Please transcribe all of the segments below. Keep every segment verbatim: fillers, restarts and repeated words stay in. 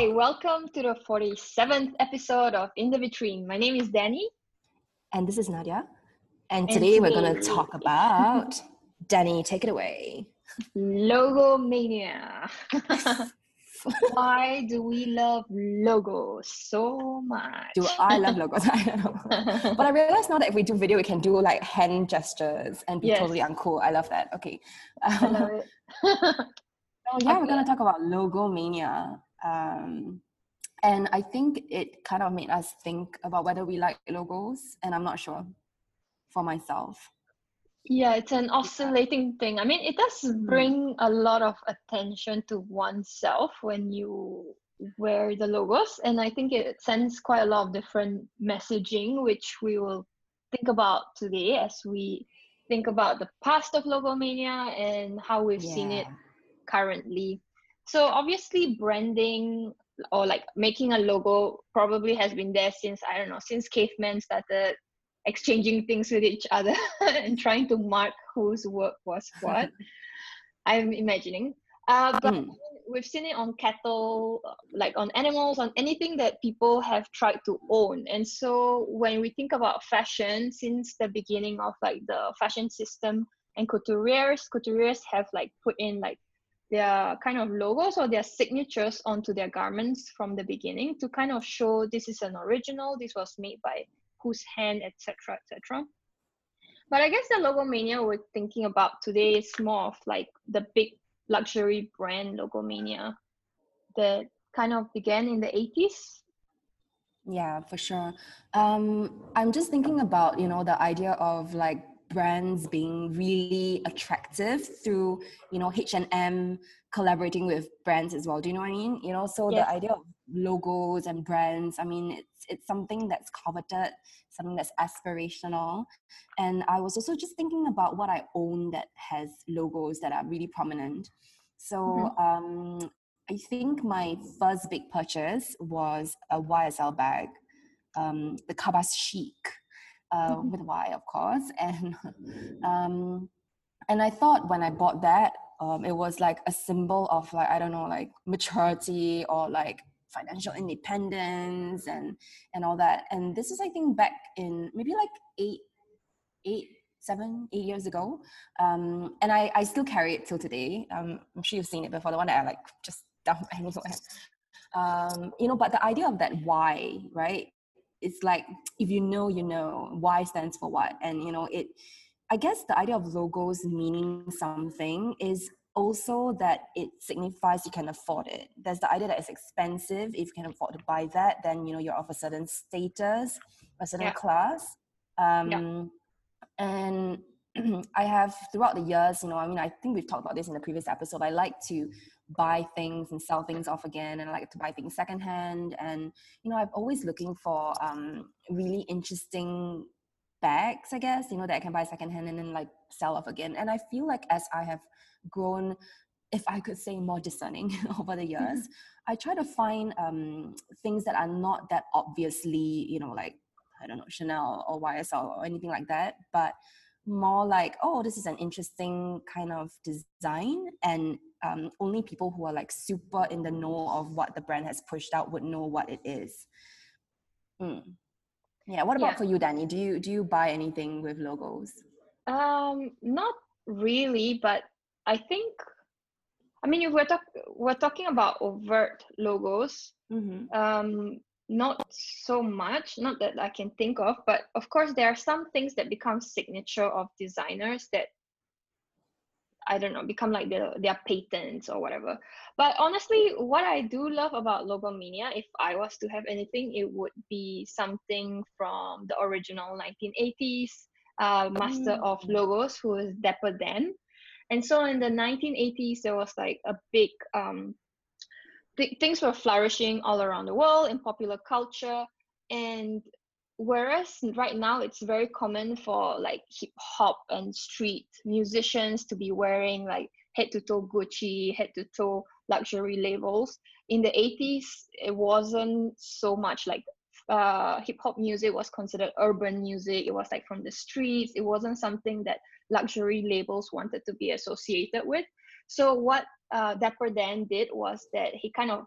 Hi, welcome to the forty-seventh episode of In the Vitrine. My name is Danny. And this is Nadia. And today, and today we're going to talk about, Danny, take it away. Logomania. Why do we love logos so much? Do I love logos? I don't know. But I realize now that if we do video, we can do like hand gestures and be yes. totally uncool. I love that. Okay. Um, I love it. So yeah, okay. We're going to talk about logomania. Um, and I think it kind of made us think about whether we like logos, and I'm not sure for myself. Yeah, it's an oscillating thing. I mean, it does bring a lot of attention to oneself when you wear the logos, and I think it sends quite a lot of different messaging, which we will think about today as we think about the past of logomania and how we've yeah. seen it currently. So obviously branding or like making a logo probably has been there since, I don't know, since cavemen started exchanging things with each other and trying to mark whose work was what, I'm imagining. Uh, but mm. we've seen it on cattle, like on animals, on anything that people have tried to own. And so when we think about fashion, since the beginning of like the fashion system and couturiers, couturiers have like put in like their kind of logos or their signatures onto their garments from the beginning to kind of show this is an original, this was made by whose hand, et cetera, et cetera. But I guess the logomania we're thinking about today is more of like the big luxury brand logomania that kind of began in the eighties. Yeah, for sure. Um, I'm just thinking about, you know, the idea of like brands being really attractive through, you know, H and M collaborating with brands as well. Do you know what I mean? You know, so yes. the idea of logos and brands, I mean, it's it's something that's coveted, something that's aspirational. And I was also just thinking about what I own that has logos that are really prominent. So mm-hmm. um, I think my first big purchase was a Y S L bag, um, the Kabas Chic. Uh, mm-hmm. With Y, of course, and um, and I thought when I bought that, um, it was like a symbol of like I don't know, like maturity or like financial independence and and all that. And this was I think back in maybe like eight, eight, seven, eight years ago. Um, and I I still carry it till today. Um, I'm sure you've seen it before. The one that I like just dumped anywhere. Um, you know, but the idea of that Y, right? It's like, if you know, you know, why stands for what. And, you know, it, I guess the idea of logos meaning something is also that it signifies you can afford it. There's the idea that it's expensive. If you can afford to buy that, then, you know, you're of a certain status, a certain yeah. class. Um, yeah. And I have throughout the years, you know, I mean, I think we've talked about this in the previous episode. I like to buy things and sell things off again, and I like to buy things secondhand. And you know, I'm always looking for um really interesting bags, I guess, you know, that I can buy secondhand and then like sell off again. And I feel like as I have grown, if I could say more discerning over the years, I try to find um things that are not that obviously, you know, like I don't know, Chanel or Y S L or anything like that, but more like, oh, this is an interesting kind of design, and um, only people who are like super in the know of what the brand has pushed out would know what it is. Mm. Yeah. What about yeah. for you, Danny? Do you do you buy anything with logos? Um, not really, but I think, I mean, if we're talk we're talking about overt logos. Mm-hmm. Um. Not so much, not that I can think of, but of course there are some things that become signature of designers that, I don't know, become like their, their patents or whatever. But honestly, what I do love about logomania, if I was to have anything, it would be something from the original nineteen eighties uh, master mm. of logos, who was Dapper Dan. And so in the nineteen eighties, there was like a big... Um, things were flourishing all around the world in popular culture, and whereas right now it's very common for like hip hop and street musicians to be wearing like head to toe Gucci, head to toe luxury labels, in the eighties it wasn't so much. Like uh, hip hop music was considered urban music, it was like from the streets, it wasn't something that luxury labels wanted to be associated with. So what uh, Dapper Dan did was that he kind of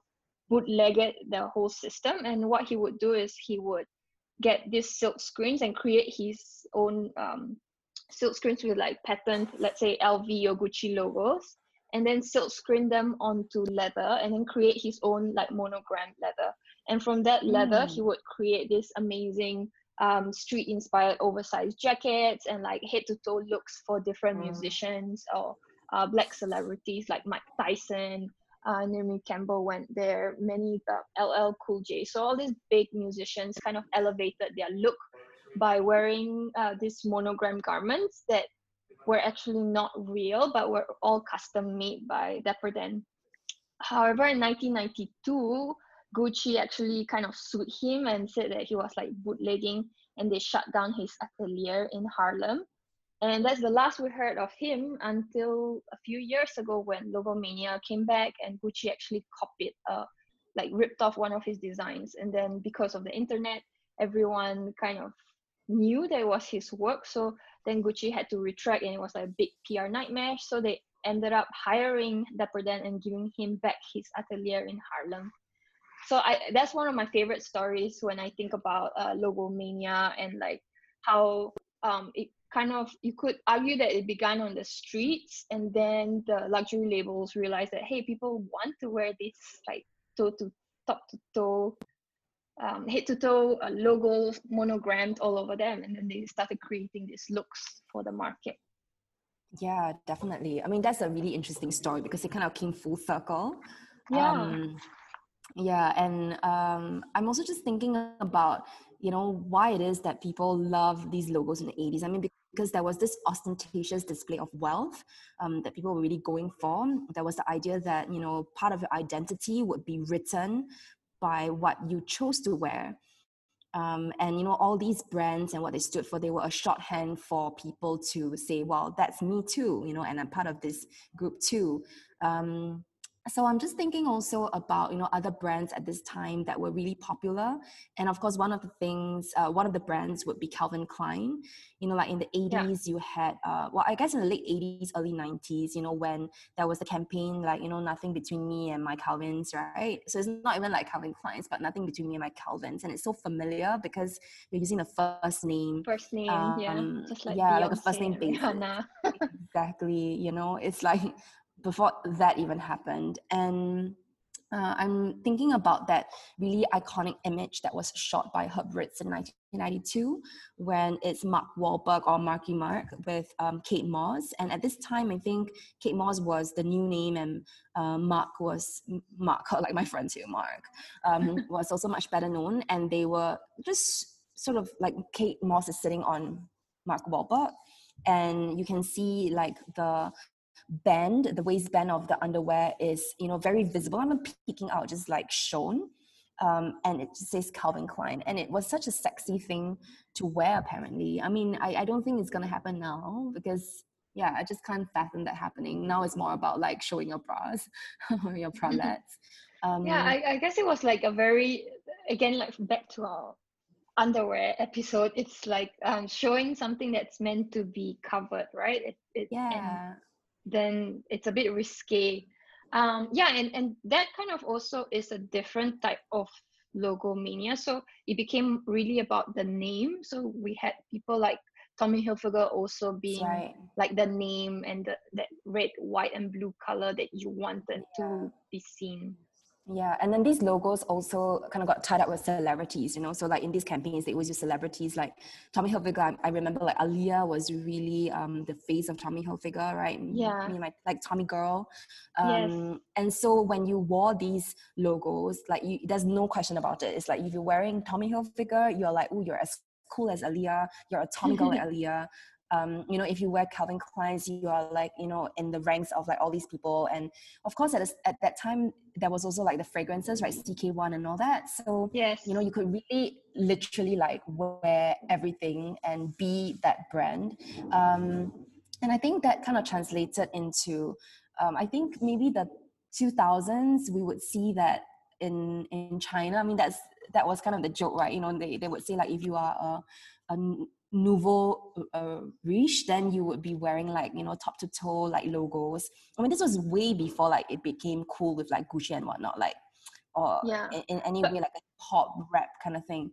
bootlegged the whole system. And what he would do is he would get these silk screens and create his own um, silk screens with like patterned, let's say L V or Gucci logos, and then silk screen them onto leather and then create his own like monogrammed leather. And from that leather, mm. he would create this amazing um, street inspired oversized jackets and like head to toe looks for different mm. musicians or uh, black celebrities like Mike Tyson. Uh, Naomi Campbell went there, many uh, L L Cool J. So all these big musicians kind of elevated their look by wearing uh, these monogram garments that were actually not real, but were all custom made by Dapper Dan. However, in nineteen ninety-two, Gucci actually kind of sued him and said that he was like bootlegging, and they shut down his atelier in Harlem. And that's the last we heard of him until a few years ago when Logomania came back and Gucci actually copied, uh, like ripped off one of his designs. And then because of the internet, everyone kind of knew that it was his work. So then Gucci had to retract, and it was like a big P R nightmare. So they ended up hiring Dapper Dan and giving him back his atelier in Harlem. So I, that's one of my favorite stories when I think about uh, Logomania and like how um, it kind of, you could argue that it began on the streets, and then the luxury labels realized that, hey, people want to wear this like toe to top to toe, um, head to toe uh, logos monogrammed all over them. And then they started creating these looks for the market. Yeah, definitely. I mean, that's a really interesting story because it kind of came full circle. Yeah. Um, yeah. And um, I'm also just thinking about, you know, why it is that people love these logos in the eighties. I mean, because there was this ostentatious display of wealth um, that people were really going for. There was the idea that, you know, part of your identity would be written by what you chose to wear. Um, and, you know, all these brands and what they stood for, they were a shorthand for people to say, well, that's me too, you know, and I'm part of this group too. Um, So I'm just thinking also about, you know, other brands at this time that were really popular. And of course, one of the things, uh, one of the brands would be Calvin Klein. You know, like in the eighties, yeah. you had, uh, well, I guess in the late eighties, early nineties, you know, when there was the campaign, like, you know, nothing between me and my Calvins, right? So it's not even like Calvin Klein's, but nothing between me and my Calvins. And it's so familiar because you're using the first name. First name, um, yeah. Just like yeah, Beyonce, like a first name basis. Exactly, you know, it's like... before that even happened. And uh, I'm thinking about that really iconic image that was shot by Herb Ritz in nineteen ninety-two, when it's Mark Wahlberg or Marky Mark with um, Kate Moss. And at this time, I think Kate Moss was the new name, and uh, Mark was, Mark, like my friend too, Mark, um, was also much better known. And they were just sort of like Kate Moss is sitting on Mark Wahlberg. And you can see like the band, the waistband of the underwear is, you know, very visible. I'm not peeking out, just like shown. Um, and it just says Calvin Klein. And it was such a sexy thing to wear, apparently. I mean, I, I don't think it's going to happen now because, yeah, I just can't fathom that happening. Now it's more about like showing your bras, your bralettes. Um, yeah, I, I guess it was like a very, again, like back to our underwear episode, it's like um, showing something that's meant to be covered, right? It, it, yeah. And, then it's a bit risque. Um, yeah, and, and that kind of also is a different type of logomania. So it became really about the name. So we had people like Tommy Hilfiger also being right. like the name and the, that red, white, and blue color that you wanted yeah. to be seen. Yeah, and then these logos also kind of got tied up with celebrities, you know. So like in these campaigns, they always use celebrities like Tommy Hilfiger. I remember like Aaliyah was really um, the face of Tommy Hilfiger, right? Yeah. Me, my, like Tommy Girl. Um, yes. And so when you wore these logos, like you, there's no question about it. It's like if you're wearing Tommy Hilfiger, you're like, oh, you're as cool as Aaliyah. You're a Tommy Girl like Aaliyah. Um, you know, if you wear Calvin Klein's, you are like, you know, in the ranks of like all these people. And of course, at, a, at that time, there was also like the fragrances, right? C K one and all that. So, yes. you know, you could really literally like wear everything and be that brand. Um, and I think that kind of translated into, um, I think maybe the two thousands, we would see that in, in China. I mean, that's, that was kind of the joke, right? You know, they, they would say like, if you are a, a Nouveau uh, Riche, then you would be wearing like, you know, top to toe like logos. I mean, this was way before like it became cool with like Gucci and whatnot. Like or yeah. in, in any but, way, like a pop rap kind of thing.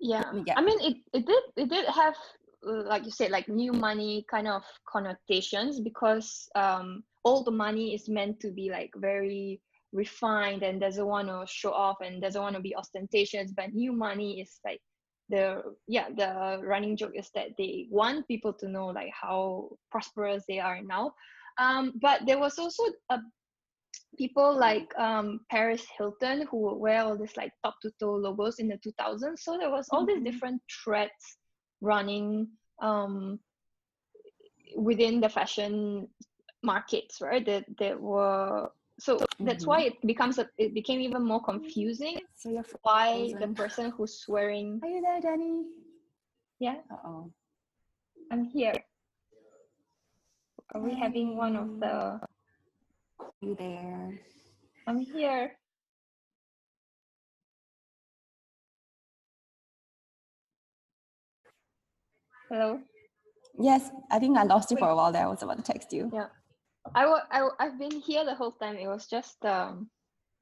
Yeah, I mean, it, it did it did have, like you said, like new money kind of connotations, because um, all the money is meant to be like very refined and doesn't want to show off and doesn't want to be ostentatious. But new money is like the yeah the running joke is that they want people to know like how prosperous they are now. Um, but there was also a people like um, Paris Hilton, who would wear all this like top to toe logos in the two thousands. So there was all mm-hmm. these different threads running um, within the fashion markets, right? That that were so mm-hmm. that's why it becomes a, it became even more confusing. So you're why the person who's wearing? Are you there, Danny? Yeah. Uh-oh. I'm here. Are we having one of the? You there? I'm here. Hello. Yes, I think I lost you Wait. for a while there. I was about to text you. Yeah, I w- I w- I've been here the whole time. It was just um.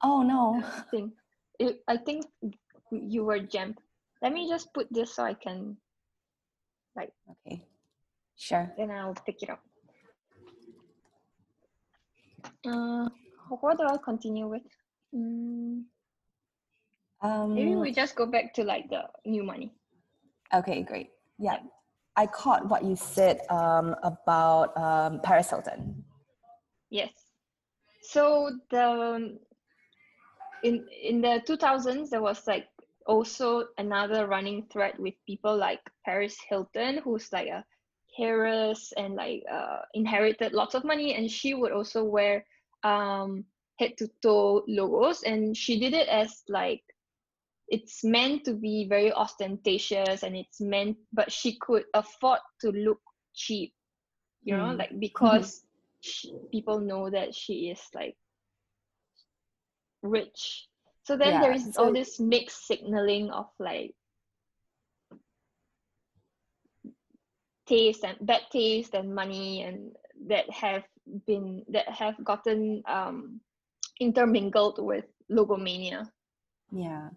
Oh no. Thing, it, I think you were jammed. Let me just put this so I can. Like. Okay. Sure. Then I'll pick it up. Uh, what do I continue with? Mm. Um, Maybe we just go back to like the new money. Okay, great. Yeah, yeah. I caught what you said um, about um, Paris Hilton. Yes. So the in in the two thousands there was like also another running thread with people like Paris Hilton, who's like a heiress and like uh, inherited lots of money, and she would also wear um, head to toe logos, and she did it as like it's meant to be very ostentatious and it's meant, but she could afford to look cheap, you mm. know, like because mm-hmm. she, people know that she is like rich. So then yeah, there is so- all this mixed signaling of like taste and bad taste and money, and that have been that have gotten um, intermingled with logomania. Yeah,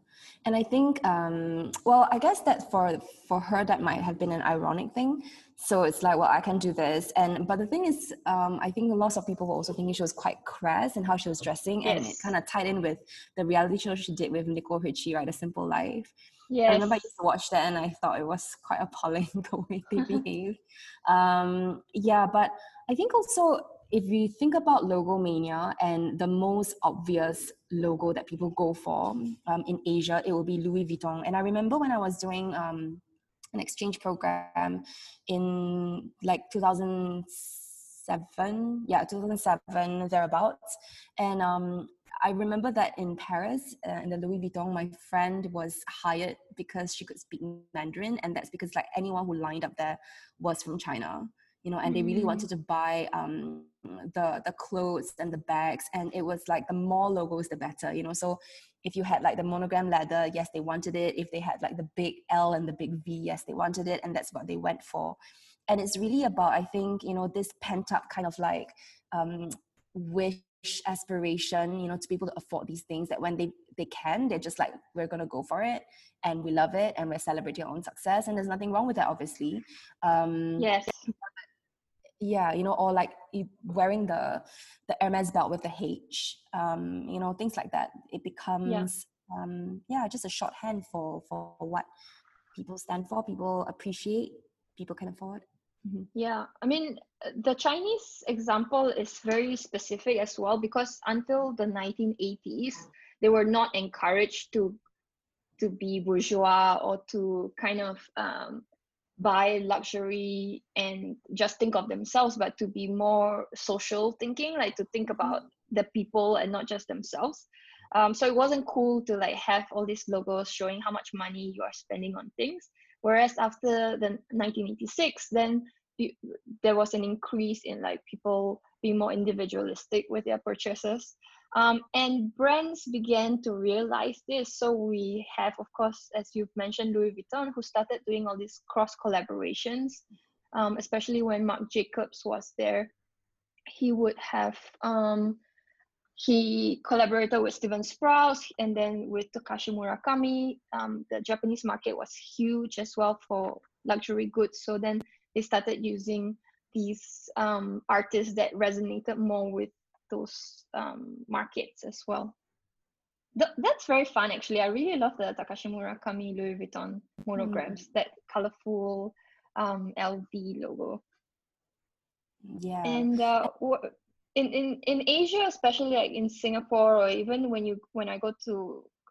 and I think um, well, I guess that for for her that might have been an ironic thing. So it's like, well, I can do this, and but the thing is, um, I think lots of people were also thinking she was quite crass in how she was dressing, yes. and it kind of tied in with the reality show she did with Nicole Richie, right, A Simple Life. Yes. I remember I used to watch that and I thought it was quite appalling the way they behaved. Um, yeah, but I think also if you think about logomania and the most obvious logo that people go for um, in Asia, it will be Louis Vuitton. And I remember when I was doing um, an exchange program in like two thousand seven, yeah, two thousand seven, thereabouts. And um, I remember that in Paris, uh, in the Louis Vuitton, my friend was hired because she could speak Mandarin, and that's because like anyone who lined up there was from China, you know, and mm. they really wanted to buy um, the the clothes and the bags, and it was like the more logos, the better, you know. So if you had like the monogram leather, yes, they wanted it. If they had like the big L and the big V, yes, they wanted it, and that's what they went for. And it's really about, I think, you know, this pent up kind of like um, wish, aspiration, you know, to be able to afford these things, that when they they can, they're just like, we're gonna go for it and we love it and we're celebrating our own success, and there's nothing wrong with that, obviously. Um yes yeah you know, or like wearing the the Hermes belt with the H, um you know, things like that. It becomes yeah. um yeah just a shorthand for for what people stand for, people appreciate, people can afford. Mm-hmm. Yeah, I mean, the Chinese example is very specific as well, because until the nineteen eighties, they were not encouraged to to be bourgeois or to kind of um, buy luxury and just think of themselves, but to be more social thinking, like to think about the people and not just themselves. Um, so it wasn't cool to like have all these logos showing how much money you are spending on things. Whereas after the nineteen eighty-six, then there was an increase in like people being more individualistic with their purchases. Um, and brands began to realize this. So we have, of course, as you've mentioned, Louis Vuitton, who started doing all these cross collaborations, um, especially when Marc Jacobs was there. He would have, um, He collaborated with Stephen Sprouse and then with Takashi Murakami. Um, the Japanese market was huge as well for luxury goods. So then they started using these um, artists that resonated more with those um, markets as well. Th that's very fun, actually. I really love the Takashi Murakami Louis Vuitton monograms, mm. that colorful um, L V logo. Yeah. And uh, In, in in Asia, especially like in Singapore, or even when you when I go to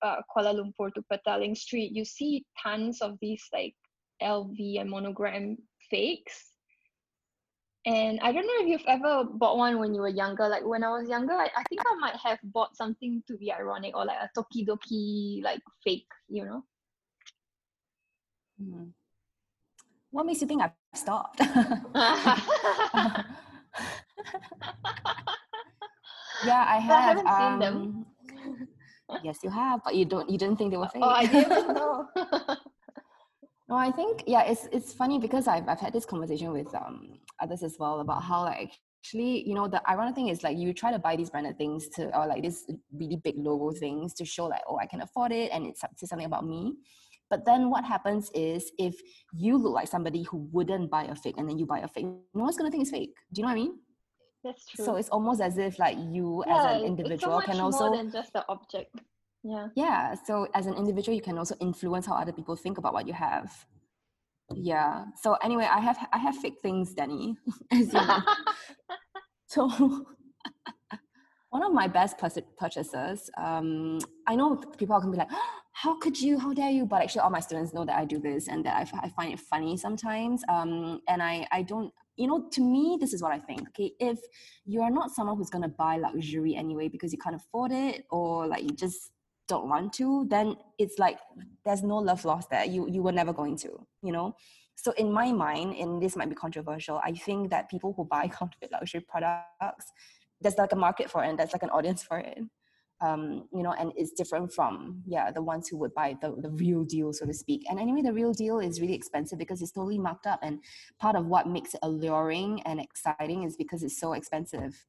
uh, Kuala Lumpur to Petaling Street, you see tons of these like L V and monogram fakes. And I don't know if you've ever bought one when you were younger. Like when I was younger, I, I think I might have bought something to be ironic, or like a Tokidoki like fake, you know. Hmm. What makes you think I've stopped? Yeah, I have. I haven't um, seen them. Yes, you have, but you don't. You didn't think they were fake. Oh, I didn't know. No, I think yeah. It's it's funny because I've I've had this conversation with um others as well about how like actually you know the ironic thing is like you try to buy these branded things to or like this really big logo things to show like oh I can afford it and it's says something about me. But then what happens is if you look like somebody who wouldn't buy a fake and then you buy a fake, no one's gonna think it's fake. Do you know what I mean? That's true. So it's almost as if like you yeah, as an individual it's so much can also more than just the object. Yeah. Yeah. So as an individual, you can also influence how other people think about what you have. Yeah. So anyway, I have I have fake things, Danny. As you know. So one of my best purchases. Um, I know people are gonna be like, how could you? How dare you? But actually, all my students know that I do this and that I, I find it funny sometimes. Um, and I I don't. You know, to me, this is what I think, okay? If you're not someone who's going to buy luxury anyway because you can't afford it or, like, you just don't want to, then it's like there's no love lost there. You, you were never going to, you know? So in my mind, and this might be controversial, I think that people who buy counterfeit luxury products, there's, like, a market for it and there's, like, an audience for it, um, you know, and it's different from, yeah, the ones who would buy the, the real deal, so to speak. And anyway, the real deal is really expensive because it's totally marked up, and part of what makes it alluring and exciting is because it's so expensive.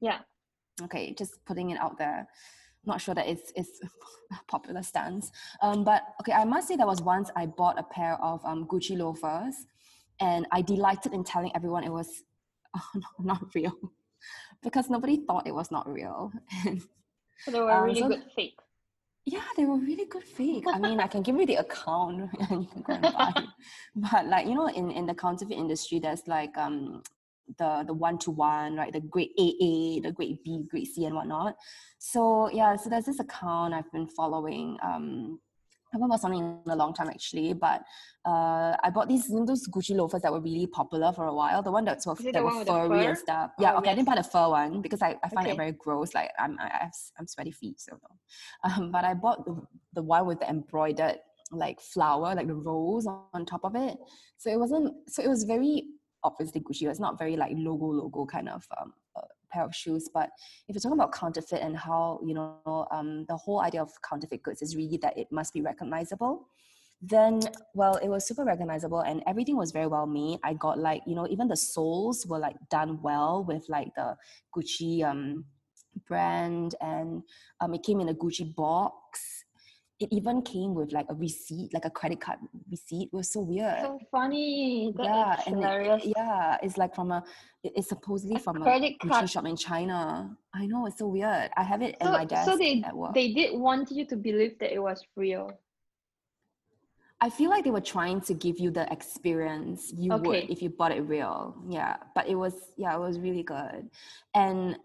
Yeah. Okay, just putting it out there. Not sure that it's, it's a popular stance. Um, but, okay, I must say there was once I bought a pair of um, Gucci loafers, and I delighted in telling everyone it was oh, no, not real because nobody thought it was not real. So they were um, really so good fake. Yeah, they were really good fake. I mean, I can give you the account and you can go and buy it. But like, you know, in, in the counterfeit industry, there's like um the the one-to-one, right? The grade A A, the grade B, grade C and whatnot. So yeah, so there's this account I've been following. Um, I haven't bought something in a long time actually, but uh, I bought these those Gucci loafers that were really popular for a while. The one that's that the were one furry fur? and stuff. Yeah, oh, okay, yes. I didn't buy the fur one because I, I find okay. it very gross. Like I'm I have, I'm sweaty feet, so no. Um, but I bought the the one with the embroidered like flower, like the rose on top of it. So it wasn't. So it was very obviously Gucci. It's not very like logo logo kind of. Um, uh, pair of shoes. But if you're talking about counterfeit and how, you know, um, the whole idea of counterfeit goods is really that it must be recognizable, then, well, it was super recognizable and everything was very well made. I got like, you know, even the soles were like done well with like the Gucci um, brand, and um, it came in a Gucci box. It even came with like a receipt, like a credit card receipt. It was so weird. So funny. That yeah, is hilarious. It, yeah, it's like from a, it's supposedly a from a card shop in China. I know, it's so weird. I have it so, in my desk. So they at work. They did want you to believe that it was real. I feel like they were trying to give you the experience you okay. would if you bought it real. Yeah, but it was yeah, it was really good. And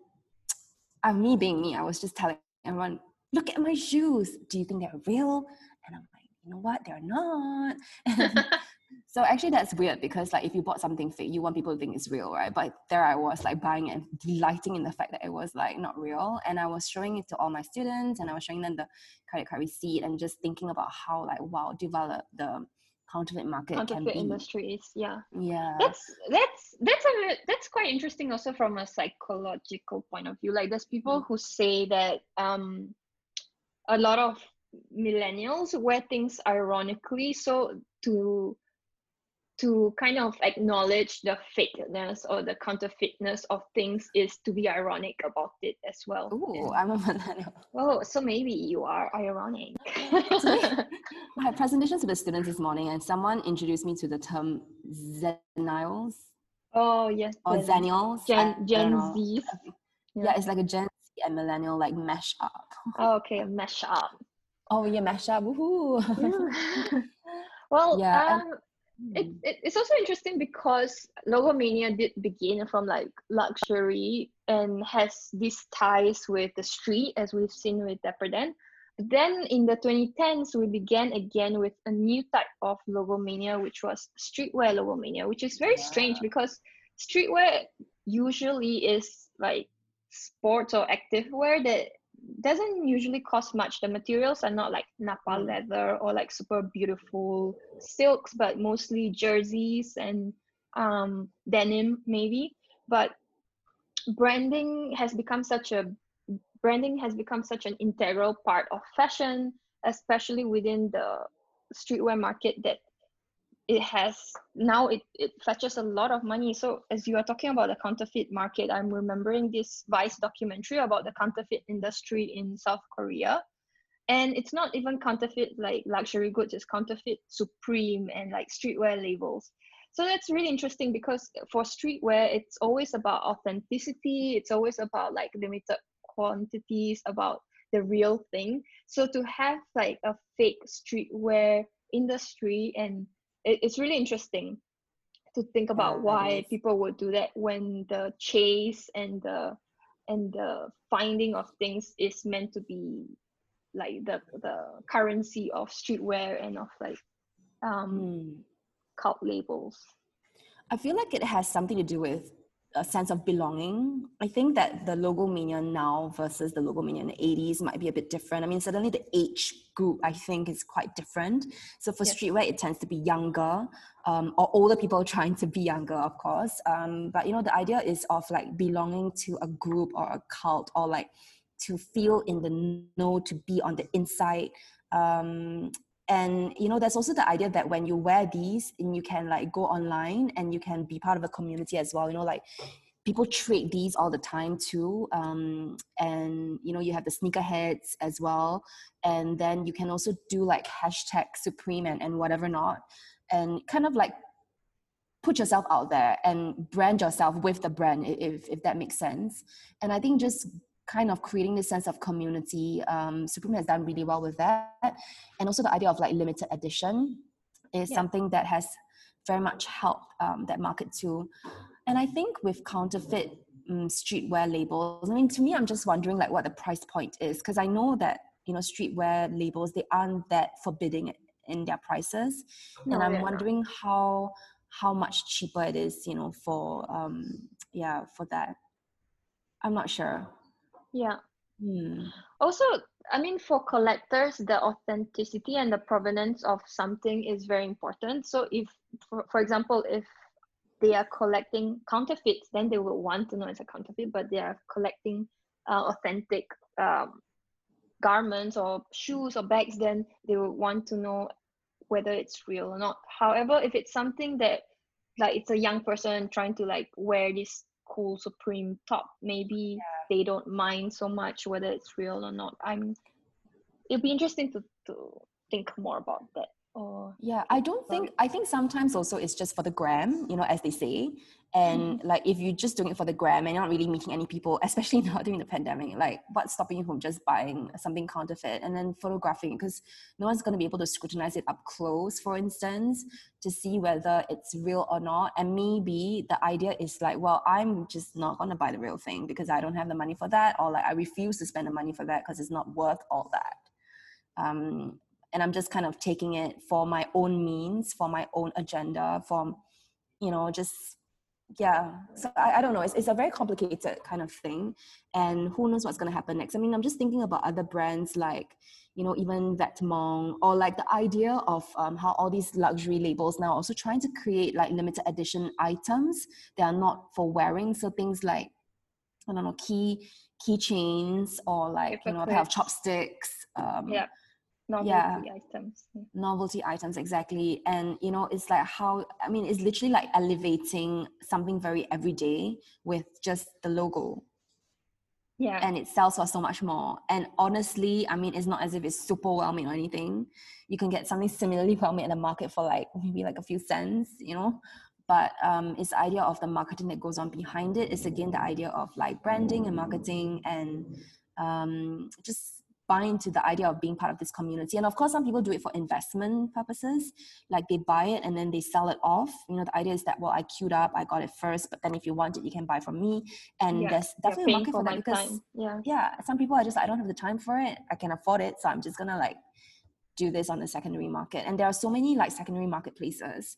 uh, me being me, I was just telling everyone, look at my shoes. Do you think they're real? And I'm like, you know what? They're not. So actually that's weird because like if you bought something fake, you want people to think it's real, right? But there I was like buying it and delighting in the fact that it was like not real. And I was showing it to all my students and I was showing them the credit card receipt and just thinking about how like, wow, developed the counterfeit market counterfeit can industry is, yeah. Yeah. That's, that's, that's, a, that's quite interesting also from a psychological point of view. Like there's people mm. who say that, um, a lot of millennials wear things ironically so to to kind of acknowledge the fakeness or the counterfeitness of things is to be ironic about it as well. Ooh, I'm a millennial. Oh, so maybe you are ironic. My presentations with students this morning, and someone introduced me to the term Zenials. Oh, yes. Or Zenials. Gen, Gen Z. Yeah. yeah, it's like a Gen Z and millennial, like mash up. Oh, okay, mash up. Oh, yeah, mash up. Woohoo. Yeah. Well, yeah. Um, and- It, it it's also interesting because Logomania did begin from like luxury and has these ties with the street, as we've seen with Dapper Dan. But then in the twenty tens, we began again with a new type of Logomania, which was streetwear Logomania, which is very yeah. strange because streetwear usually is like sports or active wear that doesn't usually cost much. The materials are not like Napa leather or like super beautiful silks, but mostly jerseys and um, denim maybe. But branding has become such a branding has become such an integral part of fashion, especially within the streetwear market, that it has now it, it fetches a lot of money. So as you are talking about the counterfeit market, I'm remembering this Vice documentary about the counterfeit industry in South Korea. And it's not even counterfeit like luxury goods, it's counterfeit Supreme and like streetwear labels. So that's really interesting because for streetwear, it's always about authenticity. It's always about like limited quantities, about the real thing. So to have like a fake streetwear industry, and it's really interesting to think about yeah, why people would do that when the chase and the and the finding of things is meant to be like the the currency of streetwear and of like um, mm. cult labels. I feel like it has something to do with a sense of belonging. I think that the Logomania now versus the Logomania in the eighties might be a bit different. I mean, certainly the age group, I think, is quite different. So for yes. streetwear, it tends to be younger um, or older people trying to be younger, of course. Um, but, you know, the idea is of like belonging to a group or a cult, or like to feel in the know, to be on the inside. Um, And, you know, there's also the idea that when you wear these and you can like go online and you can be part of a community as well, you know, like people trade these all the time too. Um, and, you know, you have the sneakerheads as well. And then you can also do like hashtag Supreme and, and whatever not, and kind of like put yourself out there and brand yourself with the brand, if if that makes sense. And I think just kind of creating this sense of community. Um, Supreme has done really well with that. And also the idea of like limited edition is yeah. something that has very much helped um, that market too. And I think with counterfeit um, streetwear labels, I mean, to me, I'm just wondering like what the price point is, because I know that, you know, streetwear labels, they aren't that forbidding in their prices. No, and I'm wondering not. how how much cheaper it is, you know, for, um, yeah, for that. I'm not sure. Yeah. Hmm. Also, I mean, for collectors, the authenticity and the provenance of something is very important. So if, for, for example, if they are collecting counterfeits, then they will want to know it's a counterfeit, but they are collecting uh, authentic um, garments or shoes or bags, then they will want to know whether it's real or not. However, if it's something that, like, it's a young person trying to, like, wear this cool Supreme top, maybe yeah. they don't mind so much whether it's real or not. I'm it'll be interesting to, to think more about that. Or yeah I don't think I think sometimes also it's just for the gram, you know, as they say. And mm-hmm. like if you're just doing it for the gram and you're not really meeting any people, especially not during the pandemic, like what's stopping you from just buying something counterfeit and then photographing, because no one's going to be able to scrutinize it up close, for instance, to see whether it's real or not. And maybe the idea is like, well, I'm just not going to buy the real thing because I don't have the money for that, or like I refuse to spend the money for that because it's not worth all that. Um, and I'm just kind of taking it for my own means, for my own agenda, for, you know, just... Yeah, so I, I don't know. It's it's a very complicated kind of thing, and who knows what's going to happen next. I mean, I'm just thinking about other brands like, you know, even Vetements, or like the idea of um, how all these luxury labels now also trying to create like limited edition items that are not for wearing. So things like, I don't know, key keychains or like, you know, a pair of chopsticks. Um, yeah. Novelty yeah. items. Novelty items, exactly. And, you know, it's like how, I mean, it's literally like elevating something very everyday with just the logo. Yeah. And it sells for so much more. And honestly, I mean, it's not as if it's super well-made or anything. You can get something similarly well-made in the market for like, maybe like a few cents, you know. But um, it's the idea of the marketing that goes on behind it. It's again the idea of like branding and marketing and um, just bind to the idea of being part of this community. And of course, some people do it for investment purposes. Like they buy it and then they sell it off. You know, the idea is that, well, I queued up, I got it first, but then if you want it, you can buy from me. And yeah, there's definitely a market for that because yeah. yeah, some people are just, I don't have the time for it. I can afford it. So I'm just going to like do this on the secondary market. And there are so many like secondary marketplaces,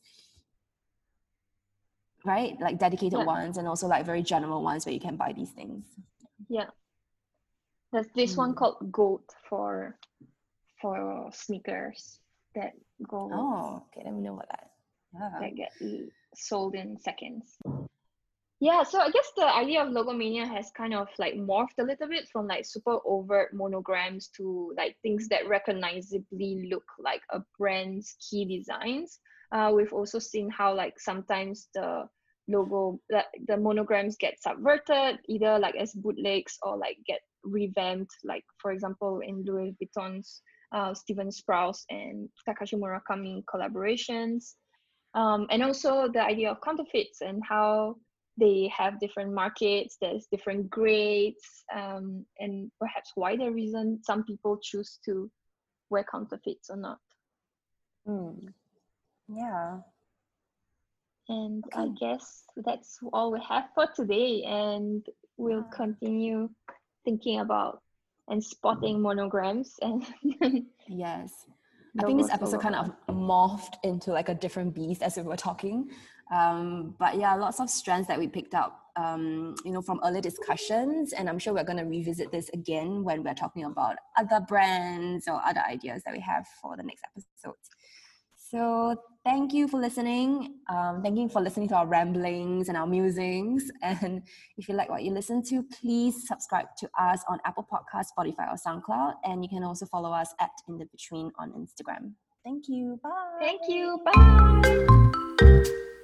right? Like dedicated yeah. ones and also like very general ones where you can buy these things. Yeah. There's this one called GOAT for for sneakers that go. Oh, okay. Let me know what that. Yeah. That get sold in seconds. Yeah. So I guess the idea of logomania has kind of like morphed a little bit from like super overt monograms to like things that recognizably look like a brand's key designs. Uh, we've also seen how like sometimes the logo, the, the monograms get subverted either like as bootlegs or like get revamped, like for example in Louis Vuitton's uh, Stephen Sprouse and Takashi Murakami collaborations, um, and also the idea of counterfeits and how they have different markets, there's different grades, um, and perhaps why the reason some people choose to wear counterfeits or not. Mm. Yeah. And okay. I guess that's all we have for today, and we'll yeah. continue thinking about and spotting monograms and yes. I think this episode kind of morphed into like a different beast as we were talking, um but yeah, lots of strands that we picked up um you know from earlier discussions, and I'm sure we're going to revisit this again when we're talking about other brands or other ideas that we have for the next episode. So thank you for listening. Um, thank you for listening to our ramblings and our musings. And if you like what you listen to, please subscribe to us on Apple Podcasts, Spotify, or SoundCloud. And you can also follow us at In The Between on Instagram. Thank you. Bye. Thank you. Bye.